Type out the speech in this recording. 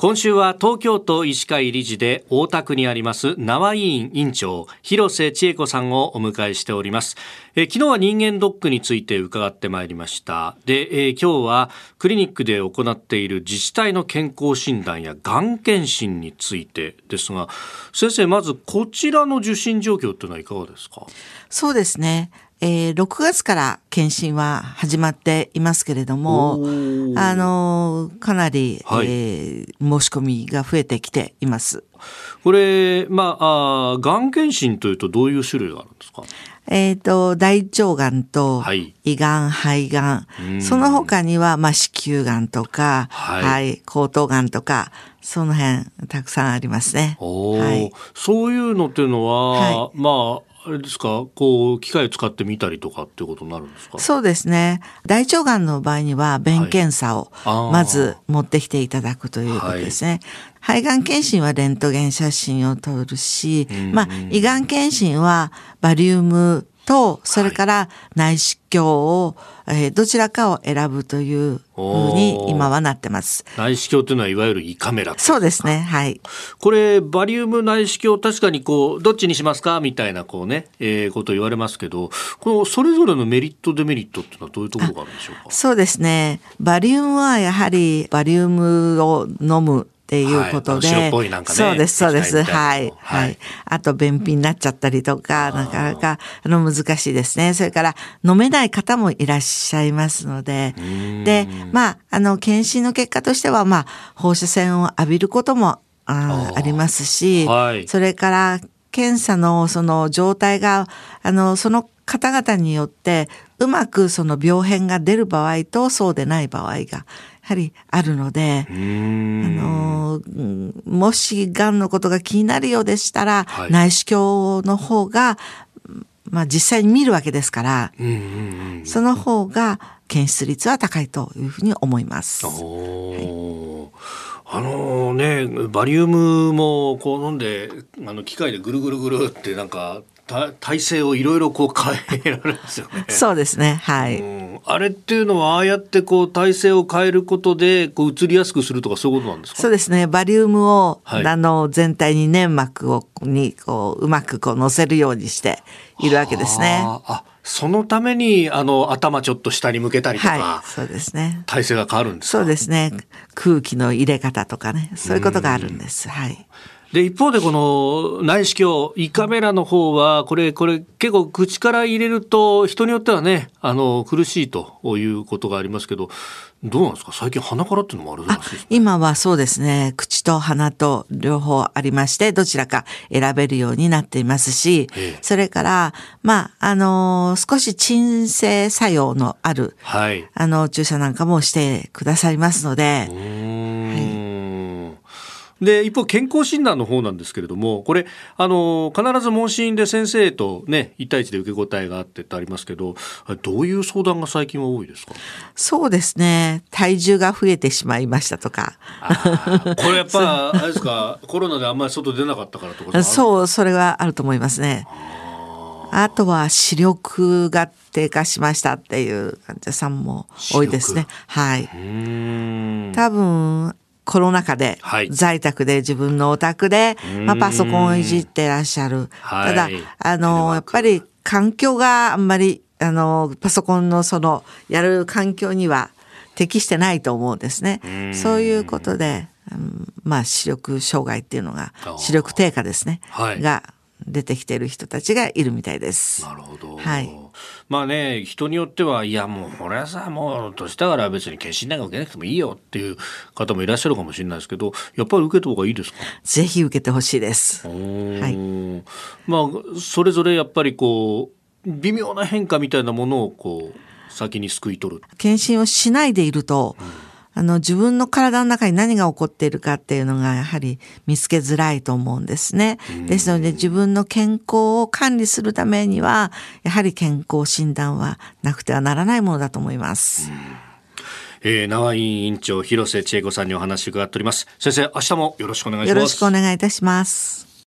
今週は東京都医師会理事で大田区にあります縄医院院長広瀬千恵子さんをお迎えしております。昨日は人間ドックについて伺ってまいりました。で、今日はクリニックで行っている自治体の健康診断やがん検診についてですが、先生、まずこちらの受診状況というのはいかがですか？そうですね、6月から検診は始まっていますけれども、かなり、はい、申し込みが増えてきています。これ、がん検診というとどういう種類があるんですか？大腸がんと、胃がん、肺がん、その他には、子宮がんとか、喉頭がんとか、その辺、たくさんありますね。そういうのっていうのは、あれですか、こう機械を使ってみたりとかっていうことになるんですか？そうですね。大腸がんの場合には便検査をまず持ってきていただくということですね。肺がん検診はレントゲン写真を撮るし、胃がん検診はバリウムと、それから内視鏡を、どちらかを選ぶというふうに今はなってます。内視鏡というのはいわゆる胃カメラ。そうですね。はい。これバリウム内視鏡、確かにこうどっちにしますかみたいなこうね、こと言われますけど、このそれぞれのメリットデメリットっていうのはどういうところがあるんでしょうか？そうですね。バリウムはやはりバリウムを飲むっていうことで、白っぽいなんかね。そうですそうです。あと便秘になっちゃったりとか、なかなか難しいですね。それから飲めない方もいらっしゃいますので、で、検診の結果としては、放射線を浴びることも ありますし、それから検査のその状態がその方々によってうまくその病変が出る場合とそうでない場合がやはりあるので、もしがんのことが気になるようでしたら、内視鏡の方が、実際に見るわけですから、その方が検出率は高いというふうに思います。バリウムもこう飲んで、機械でぐるぐるぐるってなんか体勢をいろいろこう変えられますよね。そうですね。はい。あれっていうのは、ああやってこう体勢を変えることでこう移りやすくするとか、そういうことなんですか？そうですね。バリウムを、全体に粘膜をにこううまくこう乗せるようにしているわけですね。そのために頭ちょっと下に向けたりとか、そうですね。体勢が変わるんですか？そうですね。空気の入れ方とかね、そういうことがあるんです。はい。で、一方でこの内視鏡、胃カメラの方はこれ結構口から入れると人によってはね、苦しいということがありますけど、どうなんですか？最近鼻からっていうのもあるらしいですね。今はそうですね。口と鼻と両方ありまして、どちらか選べるようになっていますし、それから少し鎮静作用のある、注射なんかもしてくださいますので。で、一方健康診断の方なんですけれども、これ必ず問診で先生とね、一対一で受け答えがあってってありますけど、どういう相談が最近は多いですか？そうですね。体重が増えてしまいましたとか。これやっぱあれですか？コロナであんまり外出なかったからとか。そう、それはあると思いますね。あとは視力が低下しましたっていう患者さんも多いですね。多分コロナ禍で、在宅で自分のお宅で、パソコンをいじってらっしゃる。ただ、やっぱり環境があんまり、パソコンのやる環境には適してないと思うんですね。そういうことで、視力障害っていうのが、視力低下ですね。が出てきている人たちがいるみたいです。なるほど。人によっては、いやもうこれはさ、もう年だから別に検診なんか受けなくてもいいよっていう方もいらっしゃるかもしれないですけど、やっぱり受けた方がいいですか？ぜひ受けてほしいです。それぞれやっぱりこう微妙な変化みたいなものをこう先にすくい取る。検診をしないでいると、自分の体の中に何が起こっているかっていうのがやはり見つけづらいと思うんですね。ですので自分の健康を管理するためには、やはり健康診断はなくてはならないものだと思います。縄医院長広瀬千恵子さんにお話を伺っております。先生、明日もよろしくお願いします。よろしくお願いいたします。